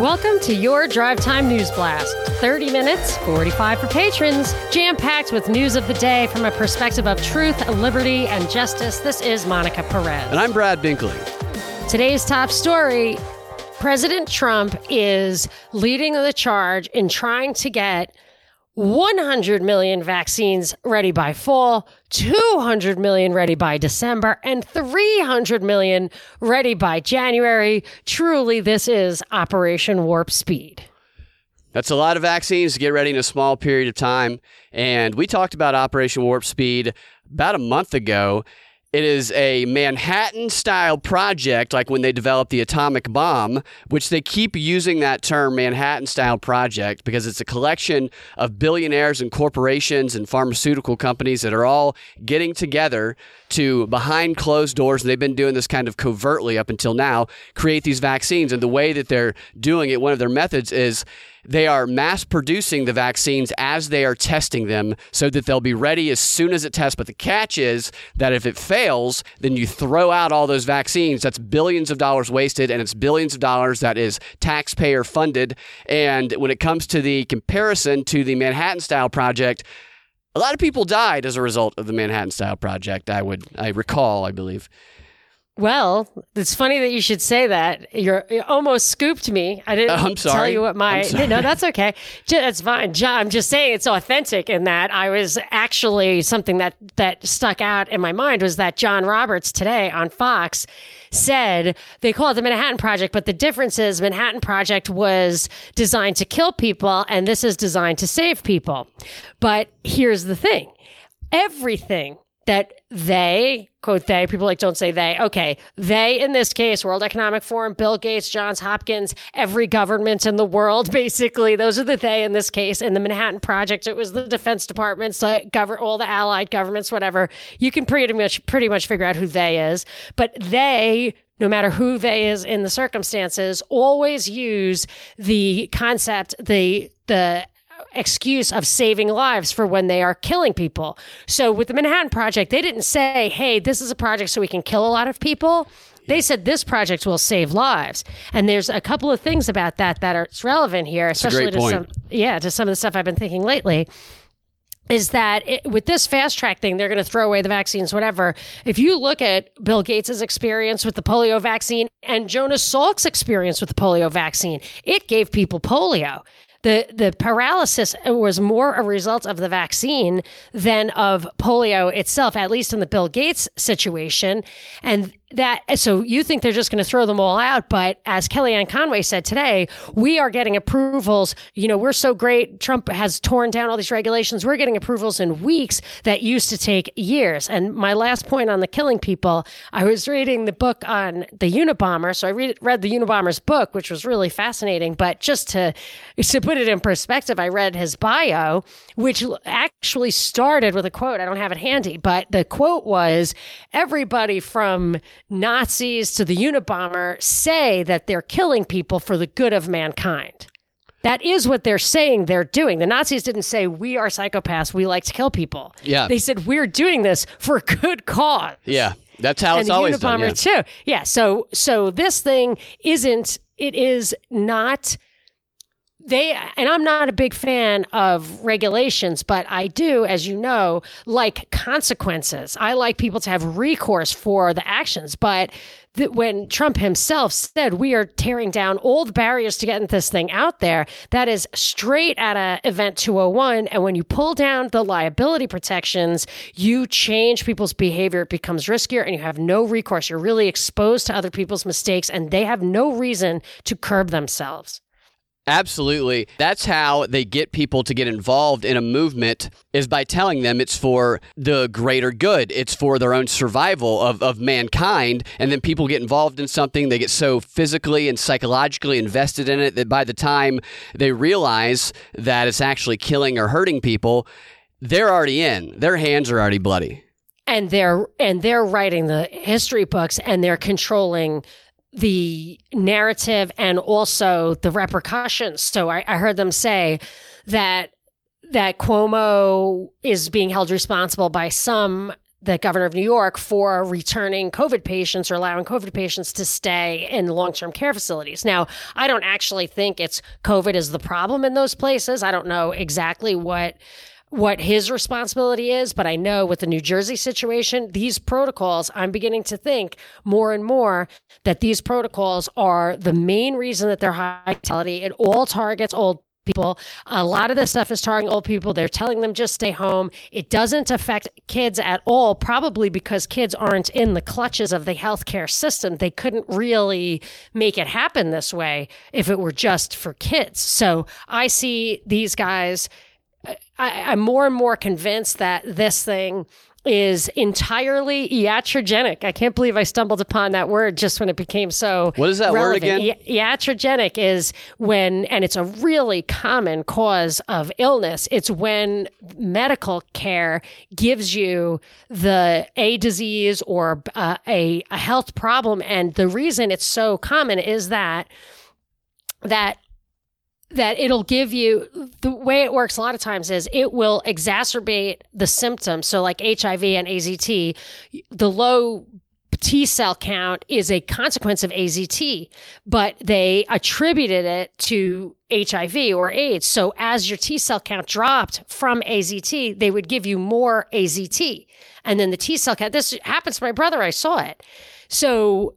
Welcome to your Drive Time News Blast. 30 minutes, 45 for patrons, jam-packed with news of the day from a perspective of truth, liberty, and justice. This is Monica Perez. And I'm Brad Binkley. Today's top story, President Trump is leading the charge in trying to get 100 million vaccines ready by fall, 200 million ready by December, and 300 million ready by January. Truly, this is Operation Warp Speed. That's a lot of vaccines to get ready in a small period of time. And we talked about Operation Warp Speed about a month ago. It is a Manhattan-style project, like when they developed the atomic bomb, which they keep using that term, Manhattan-style project, because it's a collection of billionaires and corporations and pharmaceutical companies that are all getting together to, behind closed doors, and they've been doing this kind of covertly up until now, create these vaccines. And the way that they're doing it, one of their methods is they are mass producing the vaccines as they are testing them so that they'll be ready as soon as it tests. But the catch is that if it fails, then you throw out all those vaccines. That's billions of dollars wasted, and it's billions of dollars that is taxpayer funded. And when it comes to the comparison to the Manhattan Style Project, a lot of people died as a result of the Manhattan Style Project, I believe. Well, it's funny that you should say that. You almost scooped me. I didn't tell you what my... No, that's okay. That's fine. I'm just saying it's authentic in that I was actually... Something that stuck out in my mind was that John Roberts today on Fox said they call it the Manhattan Project, but the difference is Manhattan Project was designed to kill people and this is designed to save people. But here's the thing. Everything that they, quote they, people like don't say they, okay, they in this case, World Economic Forum, Bill Gates, Johns Hopkins, every government in the world, basically, those are the they in this case. In the Manhattan Project, it was the Defense Department, all the allied governments, whatever. You can pretty much figure out who they is. But they, no matter who they is in the circumstances, always use the concept, the excuse of saving lives for when they are killing people. So with the Manhattan Project, they didn't say, hey, this is a project so we can kill a lot of people. They said this project will save lives. And there's a couple of things about that are relevant here, especially to some of the stuff I've been thinking lately. Is that with this fast track thing, they're going to throw away the vaccines, whatever. If you look at Bill Gates' experience with the polio vaccine and Jonas Salk's experience with the polio vaccine, it gave people polio. The paralysis was more a result of the vaccine than of polio itself, at least in the Bill Gates situation. And so you think they're just going to throw them all out. But as Kellyanne Conway said today, we are getting approvals. You know, we're so great. Trump has torn down all these regulations. We're getting approvals in weeks that used to take years. And my last point on the killing people, I was reading the book on the Unabomber. So I read the Unabomber's book, which was really fascinating. But just to put it in perspective, I read his bio, which actually started with a quote. I don't have it handy, but the quote was, everybody from Nazis to the Unabomber say that they're killing people for the good of mankind. That is what they're saying they're doing. The Nazis didn't say, we are psychopaths, we like to kill people. Yeah. They said, we're doing this for a good cause. Yeah, that's how it's always done. And the Unabomber too. Yeah, so this thing is not... I'm not a big fan of regulations, but I do, as you know, like consequences. I like people to have recourse for the actions. But when Trump himself said, we are tearing down old barriers to getting this thing out there, that is straight out of Event 201. And when you pull down the liability protections, you change people's behavior. It becomes riskier and you have no recourse. You're really exposed to other people's mistakes and they have no reason to curb themselves. Absolutely. That's how they get people to get involved in a movement, is by telling them it's for the greater good. It's for their own survival of mankind. And then people get involved in something. They get so physically and psychologically invested in it that by the time they realize that it's actually killing or hurting people, they're already in. Their hands are already bloody. And they're writing the history books and they're controlling the narrative and also the repercussions. So I heard them say that Cuomo is being held responsible by some the governor of New York for returning COVID patients or allowing COVID patients to stay in long-term care facilities. Now, I don't actually think it's COVID is the problem in those places. I don't know exactly what his responsibility is, but I know with the New Jersey situation, these protocols, I'm beginning to think more and more that these protocols are the main reason that they're high mortality. It all targets old people. A lot of this stuff is targeting old people. They're telling them just stay home. It doesn't affect kids at all, probably because kids aren't in the clutches of the healthcare system. They couldn't really make it happen this way if it were just for kids. So I see these guys, I'm more and more convinced that this thing is entirely iatrogenic. I can't believe I stumbled upon that word just when it became so relevant. What is that word again? Iatrogenic is when, and it's a really common cause of illness, it's when medical care gives you a disease or a health problem. And the reason it's so common is that it'll give you, the way it works a lot of times is it will exacerbate the symptoms. So like HIV and AZT, the low T cell count is a consequence of AZT, but they attributed it to HIV or AIDS. So as your T cell count dropped from AZT, they would give you more AZT. And then the T cell count, this happens to my brother, I saw it. So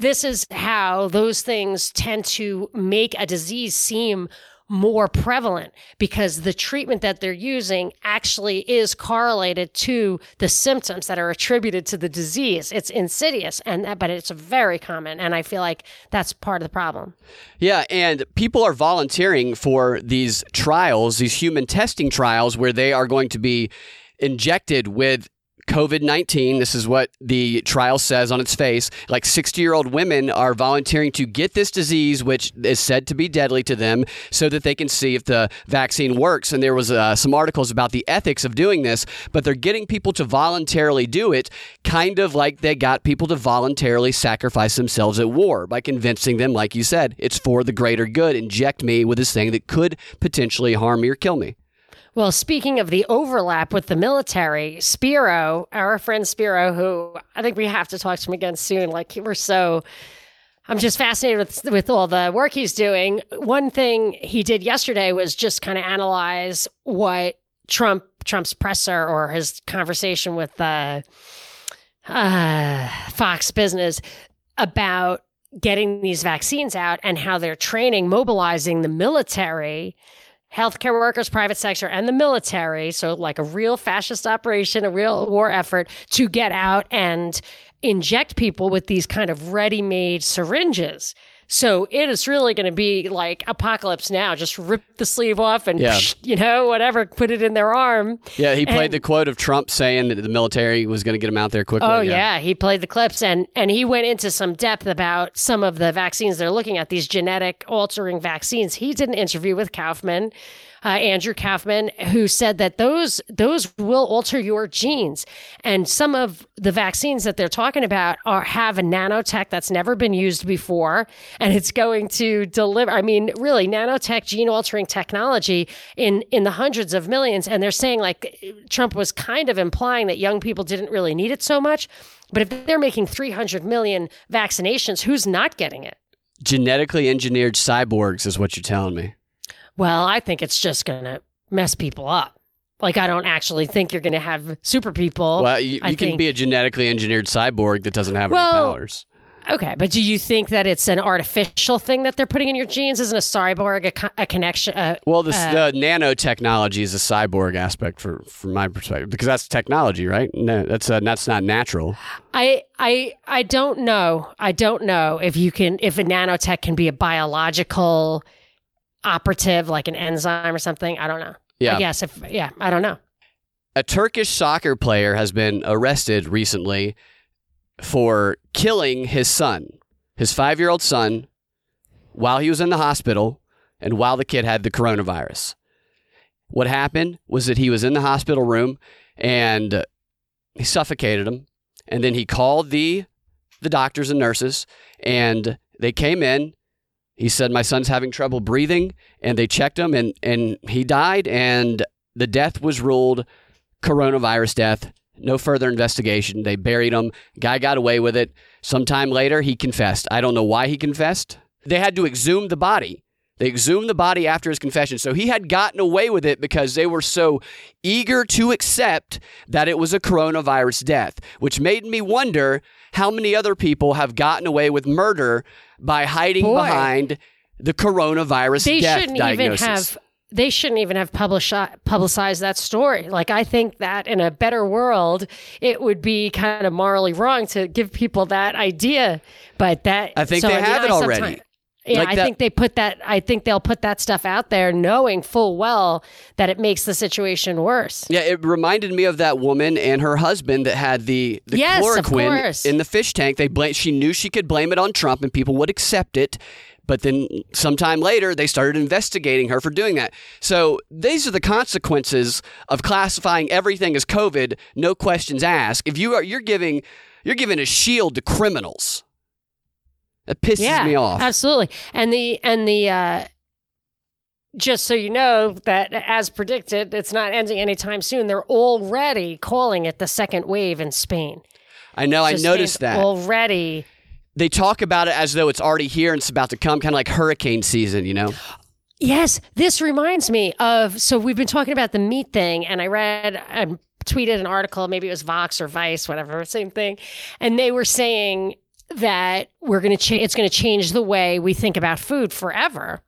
this is how those things tend to make a disease seem more prevalent, because the treatment that they're using actually is correlated to the symptoms that are attributed to the disease. It's insidious, but it's very common, and I feel like that's part of the problem. Yeah, and people are volunteering for these trials, these human testing trials, where they are going to be injected with COVID-19, this is what the trial says on its face, like 60-year-old women are volunteering to get this disease, which is said to be deadly to them, so that they can see if the vaccine works. And there was some articles about the ethics of doing this, but they're getting people to voluntarily do it, kind of like they got people to voluntarily sacrifice themselves at war by convincing them, like you said, it's for the greater good. Inject me with this thing that could potentially harm me or kill me. Well, speaking of the overlap with the military, Spiro, our friend Spiro, who I think we have to talk to him again soon. I'm just fascinated with all the work he's doing. One thing he did yesterday was just kind of analyze what Trump's presser or his conversation with Fox Business about getting these vaccines out and how they're training, mobilizing the military, healthcare workers, private sector, and the military. So like a real fascist operation, a real war effort to get out and inject people with these kind of ready-made syringes. So it is really going to be like Apocalypse Now. Just rip the sleeve off and, whatever, put it in their arm. Yeah, he played the quote of Trump saying that the military was going to get him out there quickly. Oh, yeah. He played the clips and he went into some depth about some of the vaccines they're looking at, these genetic altering vaccines. He did an interview with Kaufman, Andrew Kaufman, who said that those will alter your genes. And some of the vaccines that they're talking about have a nanotech that's never been used before. And it's going to deliver, really, nanotech gene-altering technology in the hundreds of millions. And they're saying, Trump was kind of implying that young people didn't really need it so much. But if they're making 300 million vaccinations, who's not getting it? Genetically engineered cyborgs is what you're telling me. Well, I think it's just going to mess people up. I don't actually think you're going to have super people. Well, you can be a genetically engineered cyborg that doesn't have any powers. Okay, but do you think that it's an artificial thing that they're putting in your genes? Isn't a cyborg a connection? The nanotechnology is a cyborg aspect from my perspective, because that's technology, right? No, that's not natural. I don't know. I don't know if a nanotech can be a biological operative, like an enzyme or something. I don't know. Yeah. I guess I don't know. A Turkish soccer player has been arrested recently for killing his son, his 5-year-old son, while he was in the hospital and while the kid had the coronavirus. What happened was that he was in the hospital room and he suffocated him. And then he called the doctors and nurses and they came in. He said, my son's having trouble breathing, and they checked him and he died, and the death was ruled coronavirus death. No further investigation. They buried him. Guy got away with it. Sometime later, he confessed. I don't know why he confessed. They had to exhume the body. They exhumed the body after his confession. So he had gotten away with it because they were so eager to accept that it was a coronavirus death, which made me wonder how many other people have gotten away with murder by hiding behind the coronavirus death diagnosis. They shouldn't even have publicized that story. Like, I think that in a better world, it would be kind of morally wrong to give people that idea. But that I think they have it already. Yeah, like I think they put that. I think they'll put that stuff out there, knowing full well that it makes the situation worse. Yeah, it reminded me of that woman and her husband that had the chloroquine in the fish tank. She knew she could blame it on Trump, and people would accept it. But then, sometime later, they started investigating her for doing that. So these are the consequences of classifying everything as COVID, no questions asked. If you're giving a shield to criminals. It pisses me off. Absolutely. And just so you know that, as predicted, it's not ending anytime soon. They're already calling it the second wave in Spain. I know. I noticed that already. They talk about it as though it's already here and it's about to come, kind of like hurricane season, you know? Yes. This reminds me of, so we've been talking about the meat thing, and I tweeted an article, maybe it was Vox or Vice, whatever, same thing. And they were saying that it's going to change the way we think about food forever.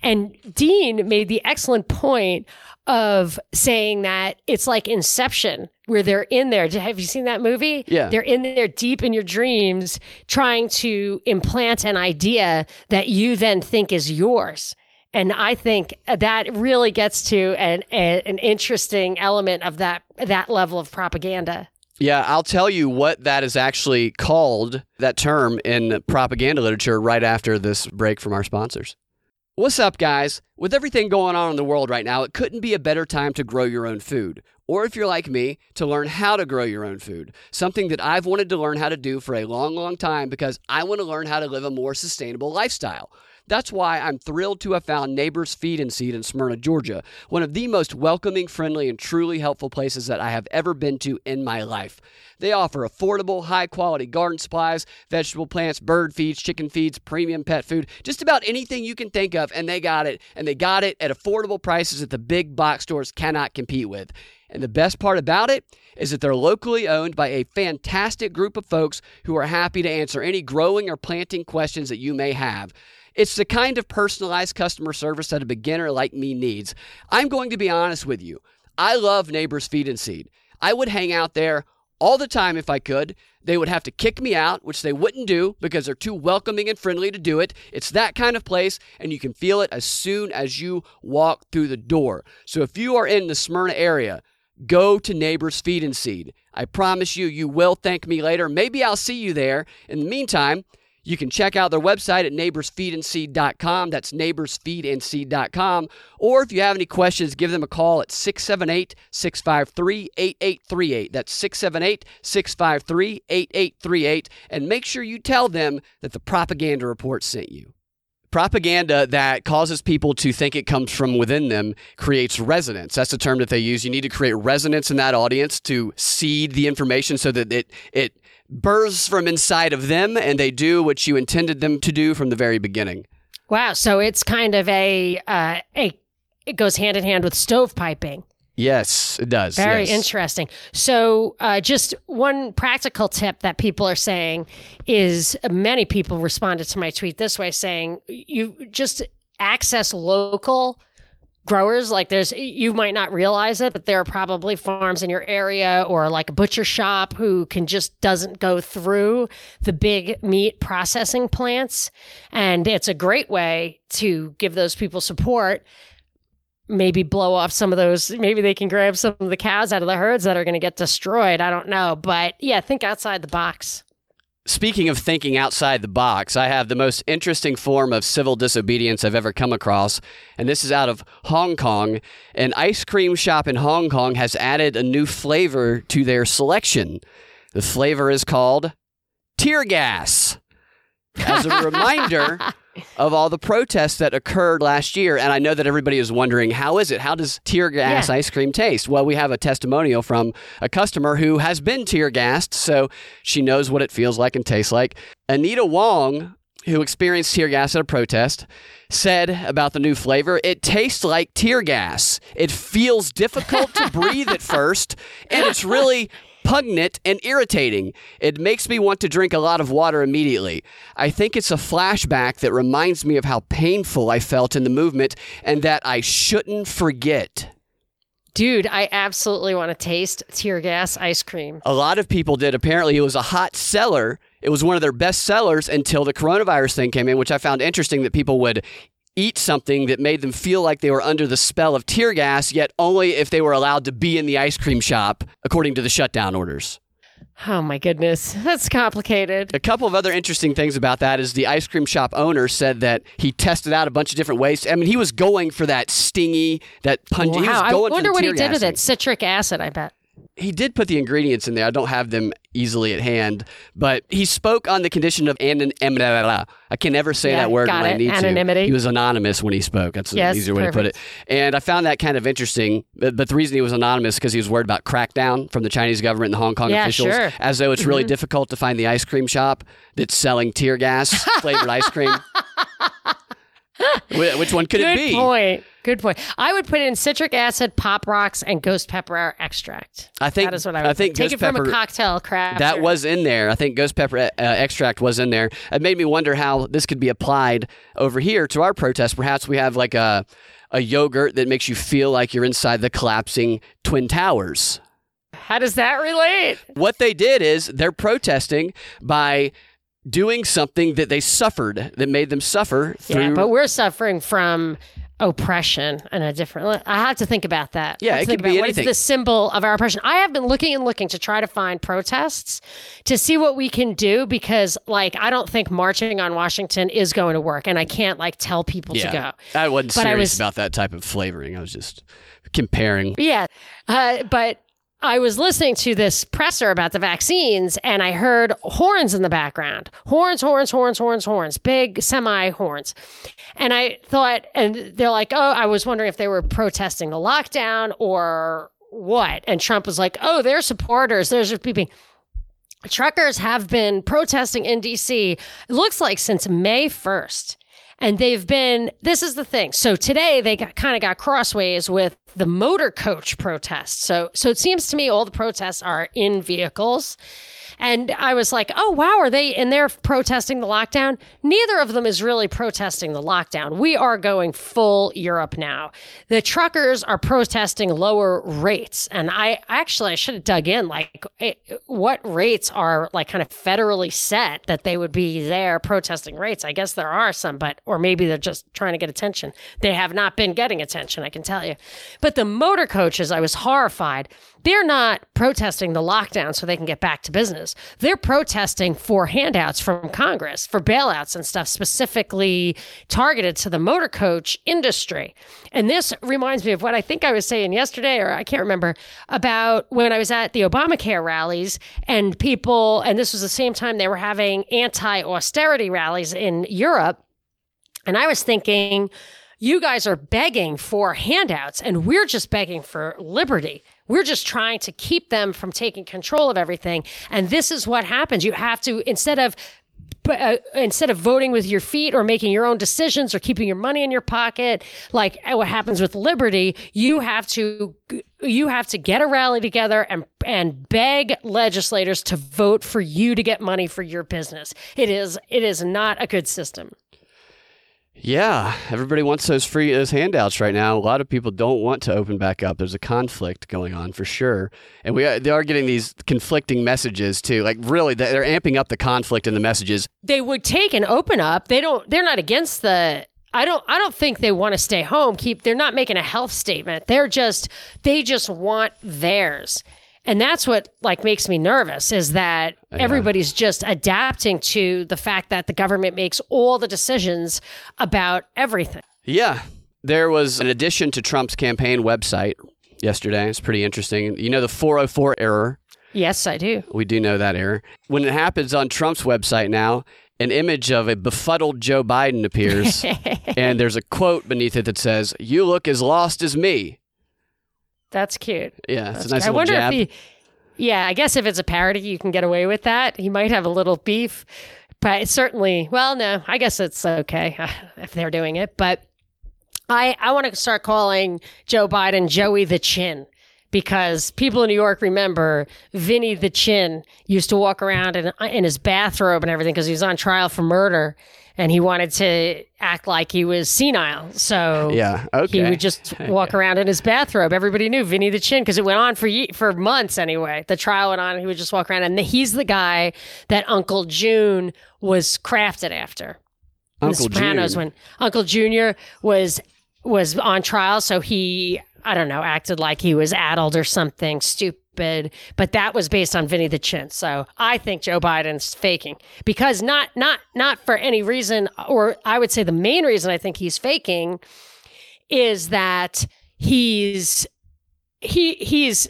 And Dean made the excellent point of saying that it's like Inception, where they're in there. Have you seen that movie? Yeah. They're in there deep in your dreams trying to implant an idea that you then think is yours. And I think that really gets to an interesting element of that level of propaganda. Yeah, I'll tell you what that is actually called, that term in propaganda literature, right after this break from our sponsors. What's up, guys? With everything going on in the world right now, it couldn't be a better time to grow your own food. Or if you're like me, to learn how to grow your own food. Something that I've wanted to learn how to do for a long, long time because I want to learn how to live a more sustainable lifestyle. That's why I'm thrilled to have found Neighbors Feed and Seed in Smyrna, Georgia, one of the most welcoming, friendly, and truly helpful places that I have ever been to in my life. They offer affordable, high-quality garden supplies, vegetable plants, bird feeds, chicken feeds, premium pet food, just about anything you can think of, and they got it. And they got it at affordable prices that the big box stores cannot compete with. And the best part about it is that they're locally owned by a fantastic group of folks who are happy to answer any growing or planting questions that you may have. It's the kind of personalized customer service that a beginner like me needs. I'm going to be honest with you. I love Neighbors Feed and Seed. I would hang out there all the time if I could. They would have to kick me out, which they wouldn't do because they're too welcoming and friendly to do it. It's that kind of place, and you can feel it as soon as you walk through the door. So if you are in the Smyrna area, go to Neighbors Feed and Seed. I promise you, you will thank me later. Maybe I'll see you there. In the meantime, you can check out their website at neighborsfeedandseed.com. That's neighborsfeedandseed.com. Or if you have any questions, give them a call at 678-653-8838. That's 678-653-8838. And make sure you tell them that the Propaganda Report sent you. Propaganda that causes people to think it comes from within them creates resonance. That's the term that they use. You need to create resonance in that audience to seed the information so that it bursts from inside of them and they do what you intended them to do from the very beginning. Wow. So it's kind of it goes hand in hand with stovepiping. Yes, it does. Very interesting. So just one practical tip that people are saying is, many people responded to my tweet this way, saying you just access local growers. Like, you might not realize it, but there are probably farms in your area or like a butcher shop who doesn't go through the big meat processing plants. And it's a great way to give those people support. Maybe blow off some of those. Maybe they can grab some of the cows out of the herds that are going to get destroyed. I don't know. But yeah, think outside the box. Speaking of thinking outside the box, I have the most interesting form of civil disobedience I've ever come across. And this is out of Hong Kong. An ice cream shop in Hong Kong has added a new flavor to their selection. The flavor is called tear gas. as a reminder of all the protests that occurred last year. And I know that everybody is wondering, how is it? How does tear gas ice cream taste? Well, we have a testimonial from a customer who has been tear gassed, so she knows what it feels like and tastes like. Anita Wong, who experienced tear gas at a protest, said about the new flavor, "It tastes like tear gas. It feels difficult to breathe at first, and it's really pugnant and irritating. It makes me want to drink a lot of water immediately. I think it's a flashback that reminds me of how painful I felt in the movement and that I shouldn't forget." Dude, I absolutely want to taste tear gas ice cream. A lot of people did. Apparently, it was a hot seller. It was one of their best sellers until the coronavirus thing came in, which I found interesting, that people would eat something that made them feel like they were under the spell of tear gas, yet only if they were allowed to be in the ice cream shop, according to the shutdown orders. Oh, my goodness. That's complicated. A couple of other interesting things about that is the ice cream shop owner said that he tested out a bunch of different ways. I mean, he was going for that stingy, that pungent. Wow. I wonder what he did with it. Citric acid, I bet. He did put the ingredients in there. I don't have them easily at hand, but he spoke on the condition of anonymity. I can never say that word when I need to. He was anonymous when he spoke. That's an easier way to put it. And I found that kind of interesting. But the reason he was anonymous is because he was worried about crackdown from the Chinese government and the Hong Kong officials, as though it's really difficult to find the ice cream shop that's selling tear gas flavored ice cream. Which one could it be? Good point. I would put in citric acid, Pop Rocks, and ghost pepper extract. I think that is what I would think. Take it from a cocktail craft. That was in there. I think ghost pepper extract was in there. It made me wonder how this could be applied over here to our protest. Perhaps we have like a yogurt that makes you feel like you're inside the collapsing Twin Towers. How does that relate? What they did is they're protesting by doing something that they suffered, that made them suffer through. Yeah, but we're suffering from oppression in a different... I have to think about that. Yeah, it could be anything. What is the symbol of our oppression? I have been looking to try to find protests to see what we can do, because I don't think marching on Washington is going to work, and I can't tell people to go. I wasn't serious about that type of flavoring. I was just comparing. Yeah, but... I was listening to this presser about the vaccines, and I heard horns in the background. Horns, big semi horns. And I thought, and they're like, oh, I was wondering if they were protesting the lockdown or what. And Trump was like, oh, they're supporters. They're just beeping. Truckers have been protesting in D.C., it looks like since May 1st. And they've been, this is the thing. So today they got crossways with the motor coach protests. So it seems to me all the protests are in vehicles. And I was like, oh, wow, are they in there protesting the lockdown? Neither of them is really protesting the lockdown. We are going full Europe now. The truckers are protesting lower rates. And I should have dug in, what rates are, kind of federally set that they would be there protesting rates. I guess there are some, or maybe they're just trying to get attention. They have not been getting attention, I can tell you. But the motor coaches, I was horrified. They're not protesting the lockdown so they can get back to business. They're protesting for handouts from Congress, for bailouts and stuff specifically targeted to the motor coach industry. And this reminds me of what I think I was saying yesterday, or I can't remember, about when I was at the Obamacare rallies and people, and this was the same time they were having anti-austerity rallies in Europe. And I was thinking, you guys are begging for handouts and we're just begging for liberty. We're just trying to keep them from taking control of everything. And this is what happens. You have to, instead of voting with your feet or making your own decisions or keeping your money in your pocket, like what happens with liberty, you have to get a rally together and beg legislators to vote for you to get money for your business. It is not a good system. Yeah, everybody wants those handouts right now. A lot of people don't want to open back up. There's a conflict going on for sure. And they are getting these conflicting messages too. Really, they're amping up the conflict in the messages. They would take and open up. They're not against the I don't think they want to stay home. They're not making a health statement. They just want theirs. And that's what makes me nervous, is that everybody's just adapting to the fact that the government makes all the decisions about everything. Yeah. There was an addition to Trump's campaign website yesterday. It's pretty interesting. You know the 404 error? Yes, I do. We do know that error. When it happens on Trump's website now, an image of a befuddled Joe Biden appears, and there's a quote beneath it that says, "You look as lost as me." That's cute. Yeah, it's a nice little jab. Yeah, I guess if it's a parody, you can get away with that. He might have a little beef, but certainly, well, no, I guess it's okay if they're doing it. But I want to start calling Joe Biden Joey the Chin, because people in New York remember Vinny the Chin used to walk around in his bathrobe and everything because he was on trial for murder and he wanted to act like he was senile. So yeah, okay. He would just walk around in his bathrobe. Everybody knew Vinny the Chin because it went on for months anyway. The trial went on and he would just walk around. And he's the guy that Uncle June was crafted after. Uncle Sopranos, when Uncle Junior was on trial, so he... I don't know, acted like he was addled or something stupid, but that was based on Vinny the Chin. So I think Joe Biden's faking, because not for any reason, or I would say the main reason I think he's faking is that it is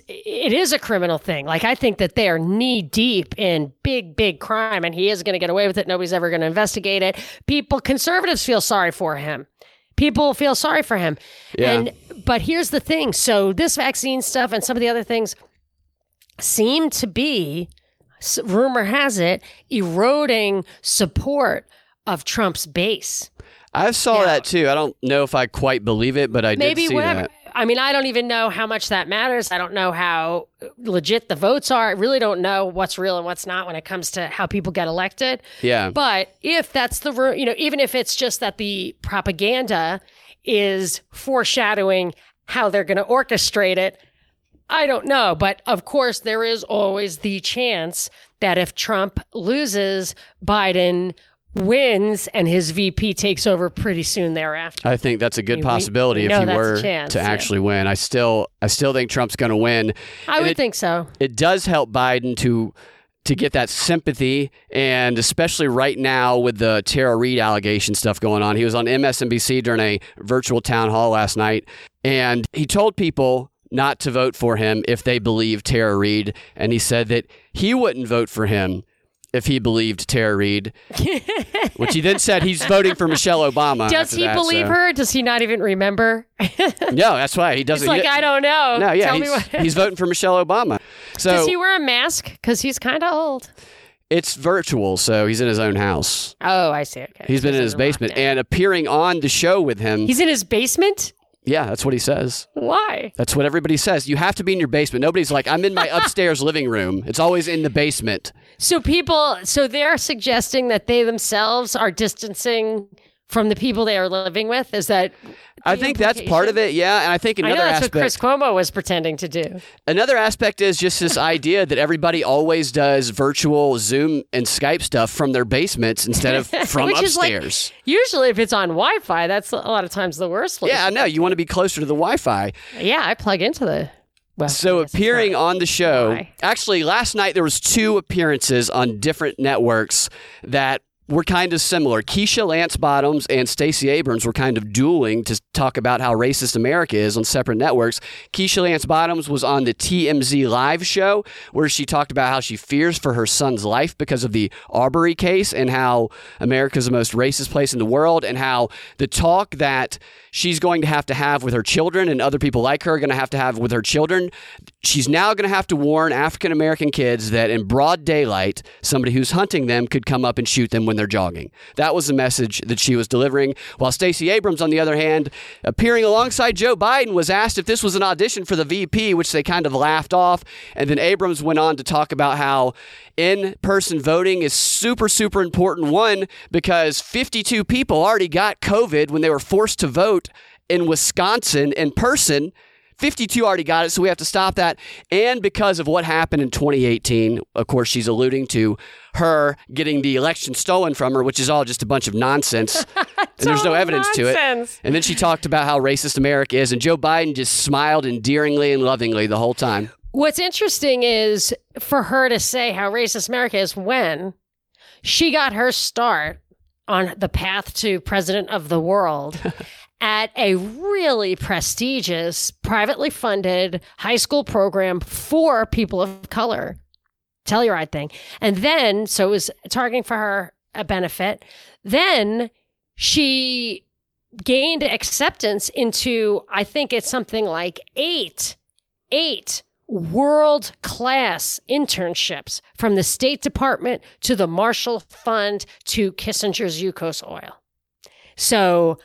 a criminal thing. Like, I think that they are knee deep in big crime, and he is going to get away with it. Nobody's ever going to investigate it. Conservatives feel sorry for him. People feel sorry for him. Yeah. But here's the thing. So this vaccine stuff and some of the other things seem to be, rumor has it, eroding support of Trump's base. I saw that too. I don't know if I quite believe it, but I did see that. I mean, I don't even know how much that matters. I don't know how legit the votes are. I really don't know what's real and what's not when it comes to how people get elected. Yeah. But if that's even if it's just that the propaganda is foreshadowing how they're going to orchestrate it, I don't know. But of course, there is always the chance that if Trump loses, Biden wins and his VP takes over pretty soon thereafter. I think that's a good possibility if he were to actually win. I still think Trump's going to win. I would think so. It does help Biden to get that sympathy, and especially right now with the Tara Reid allegation stuff going on. He was on MSNBC during a virtual town hall last night, and he told people not to vote for him if they believed Tara Reid, and he said that he wouldn't vote for him if he believed Tara Reid, which he then said he's voting for Michelle Obama. Does he believe her? Does he not even remember? No, that's why he doesn't. He's like, I don't know. No, yeah, he's voting for Michelle Obama. So does he wear a mask? Because he's kind of old. It's virtual, so he's in his own house. Oh, I see. Okay. He's been in his basement and appearing on the show with him. He's in his basement? Yeah, that's what he says. Why? That's what everybody says. You have to be in your basement. Nobody's like, I'm in my upstairs living room. It's always in the basement. So they're suggesting that they themselves are distancing from the people they are living with? Is that... I think that's part of it, yeah. And I think another aspect... I know that's what Chris Cuomo was pretending to do. Another aspect is just this idea that everybody always does virtual Zoom and Skype stuff from their basements instead of from upstairs. Like, usually if it's on Wi-Fi, that's a lot of times the worst place. Yeah, I know. You want to be closer to the Wi-Fi. Yeah, I plug into the... Well, so appearing on the show... Wi-Fi. Actually, last night there was two appearances on different networks that... were kind of similar. Keisha Lance Bottoms and Stacey Abrams were kind of dueling to talk about how racist America is on separate networks. Keisha Lance Bottoms was on the TMZ Live show where she talked about how she fears for her son's life because of the Arbery case and how America's the most racist place in the world and how the talk that she's going to have with her children and other people like her are going to have with her children. She's now going to have to warn African-American kids that in broad daylight, somebody who's hunting them could come up and shoot them when they're jogging. That was the message that she was delivering. While Stacey Abrams, on the other hand, appearing alongside Joe Biden, was asked if this was an audition for the VP, which they kind of laughed off. And then Abrams went on to talk about how in-person voting is super, super important. One, because 52 people already got COVID when they were forced to vote in Wisconsin in person. 52 already got it, so we have to stop that. And because of what happened in 2018, of course, she's alluding to her getting the election stolen from her, which is all just a bunch of nonsense. And there's no evidence to it. And then she talked about how racist America is, and Joe Biden just smiled endearingly and lovingly the whole time. What's interesting is for her to say how racist America is when she got her start on the path to president of the world at a really prestigious, privately funded high school program for people of color, Telluride thing. And then, so it was targeting for her a benefit. Then she gained acceptance into, I think it's something like eight world-class internships, from the State Department to the Marshall Fund to Kissinger's Yukos Oil. So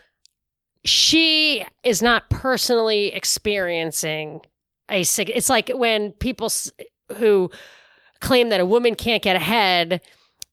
she is not personally experiencing a sick. It's like when people who claim that a woman can't get ahead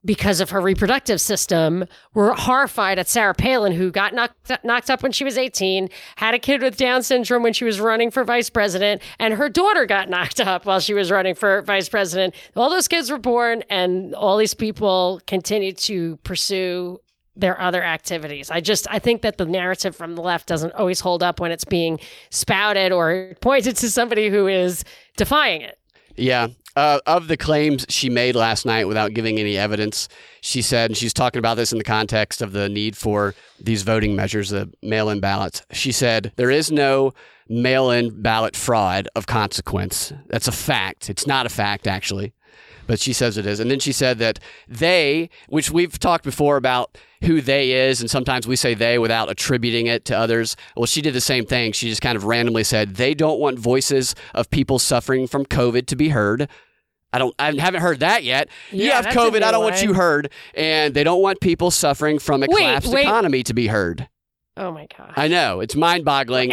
because of her reproductive system were horrified at Sarah Palin, who got knocked up when she was 18, had a kid with Down syndrome when she was running for vice president, and her daughter got knocked up while she was running for vice president. All those kids were born, and all these people continue to pursue their other activities. I think that the narrative from the left doesn't always hold up when it's being spouted or pointed to somebody who is defying it. Yeah. Of the claims she made last night without giving any evidence, she said, and she's talking about this in the context of the need for these voting measures, the mail-in ballots. She said, there is no mail-in ballot fraud of consequence. That's a fact. It's not a fact, actually. But she says it is. And then she said that they, which we've talked before about who they is, and sometimes we say they without attributing it to others. Well, she did the same thing. She just kind of randomly said, they don't want voices of people suffering from COVID to be heard. I haven't heard that yet. Yeah, you have COVID. I don't want you heard. And they don't want people suffering from a collapsed economy to be heard. Oh, my gosh. I know. It's mind-boggling.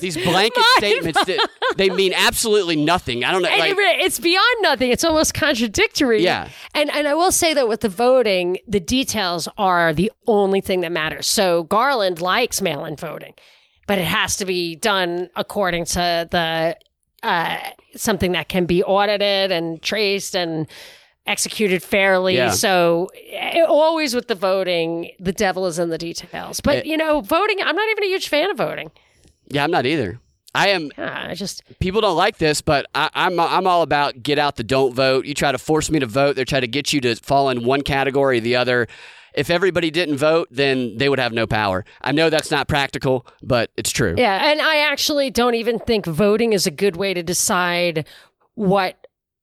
These blanket statements, that they mean absolutely nothing. I don't know. Like, it's beyond nothing. It's almost contradictory. Yeah. And I will say that with the voting, the details are the only thing that matters. So Garland likes mail-in voting, but it has to be done according to the something that can be audited and traced and executed fairly. Yeah. So always with the voting, the devil is in the details. But, voting, I'm not even a huge fan of voting. Yeah, I'm not either. I am. Yeah, people don't like this, but I'm all about get out the don't vote. You try to force me to vote. They try to get you to fall in one category or the other. If everybody didn't vote, then they would have no power. I know that's not practical, but it's true. Yeah, and I actually don't even think voting is a good way to decide what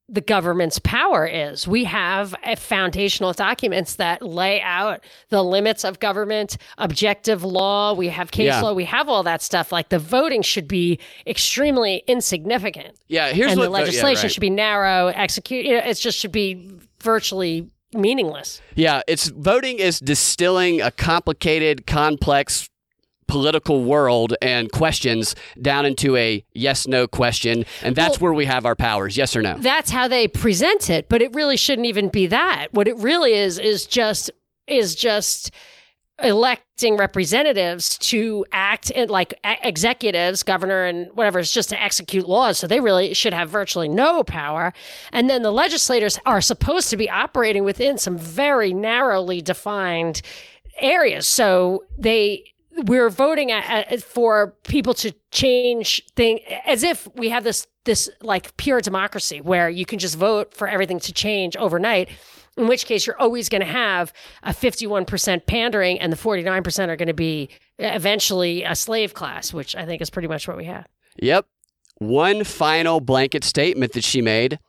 the government's power is. We have foundational documents that lay out the limits of government, objective law. We have case law. We have all that stuff. Like, the voting should be extremely insignificant. Yeah, the legislation should be narrow. It just should be virtually meaningless. Yeah, voting is distilling a complicated, complex political world and questions down into a yes-no question. And that's where we have our powers, yes or no. That's how they present it, but it really shouldn't even be that. What it really is just electing representatives to act like executives, governor and whatever. It's just to execute laws. So they really should have virtually no power. And then the legislators are supposed to be operating within some very narrowly defined areas. So we're voting for people to change things, as if we have this like pure democracy where you can just vote for everything to change overnight, in which case you're always going to have a 51% pandering and the 49% are going to be eventually a slave class, which I think is pretty much what we have. Yep. One final blanket statement that she made.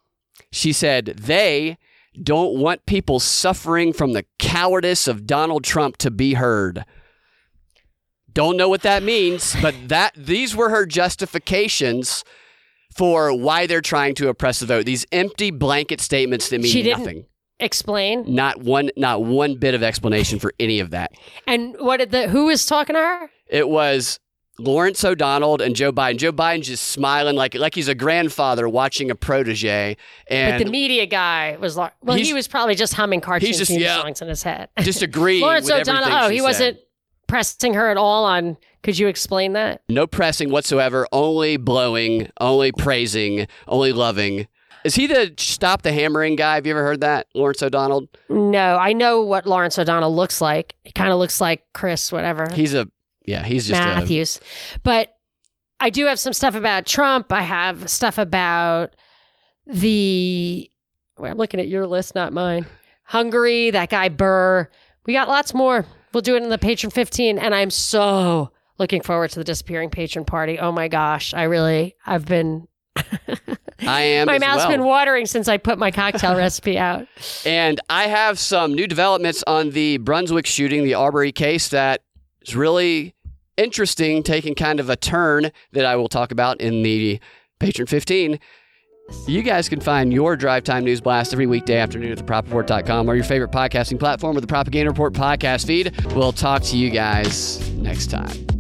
She said, they don't want people suffering from the cowardice of Donald Trump to be heard. Don't know what that means, but these were her justifications for why they're trying to oppress the vote. These empty blanket statements that mean nothing. Explain? Not one bit of explanation for any of that. And who was talking to her? It was Lawrence O'Donnell and Joe Biden. Joe Biden just smiling like he's a grandfather watching a protege. And but the media guy was like, well, he was probably just humming cartoons and songs in his head. Disagreeing Lawrence with O'Donnell, everything she said. Wasn't pressing her at all on, could you explain that? No pressing whatsoever, only blowing, only praising, only loving. Is he the Stop the Hammering guy? Have you ever heard that, Lawrence O'Donnell? No, I know what Lawrence O'Donnell looks like. He kind of looks like Chris, whatever. He's just Matthews. But I do have some stuff about Trump. I have stuff about I'm looking at your list, not mine. Hungary, that guy Burr. We got lots more. We'll do it in the Patron 15, and I'm so looking forward to the disappearing patron party. Oh my gosh, I've been I am. My mouth's been watering since I put my cocktail recipe out. And I have some new developments on the Brunswick shooting, the Arbery case, that is really interesting, taking kind of a turn that I will talk about in the Patron 15. You guys can find your Drive Time News Blast every weekday afternoon at thepropreport.com or your favorite podcasting platform or the Propaganda Report podcast feed. We'll talk to you guys next time.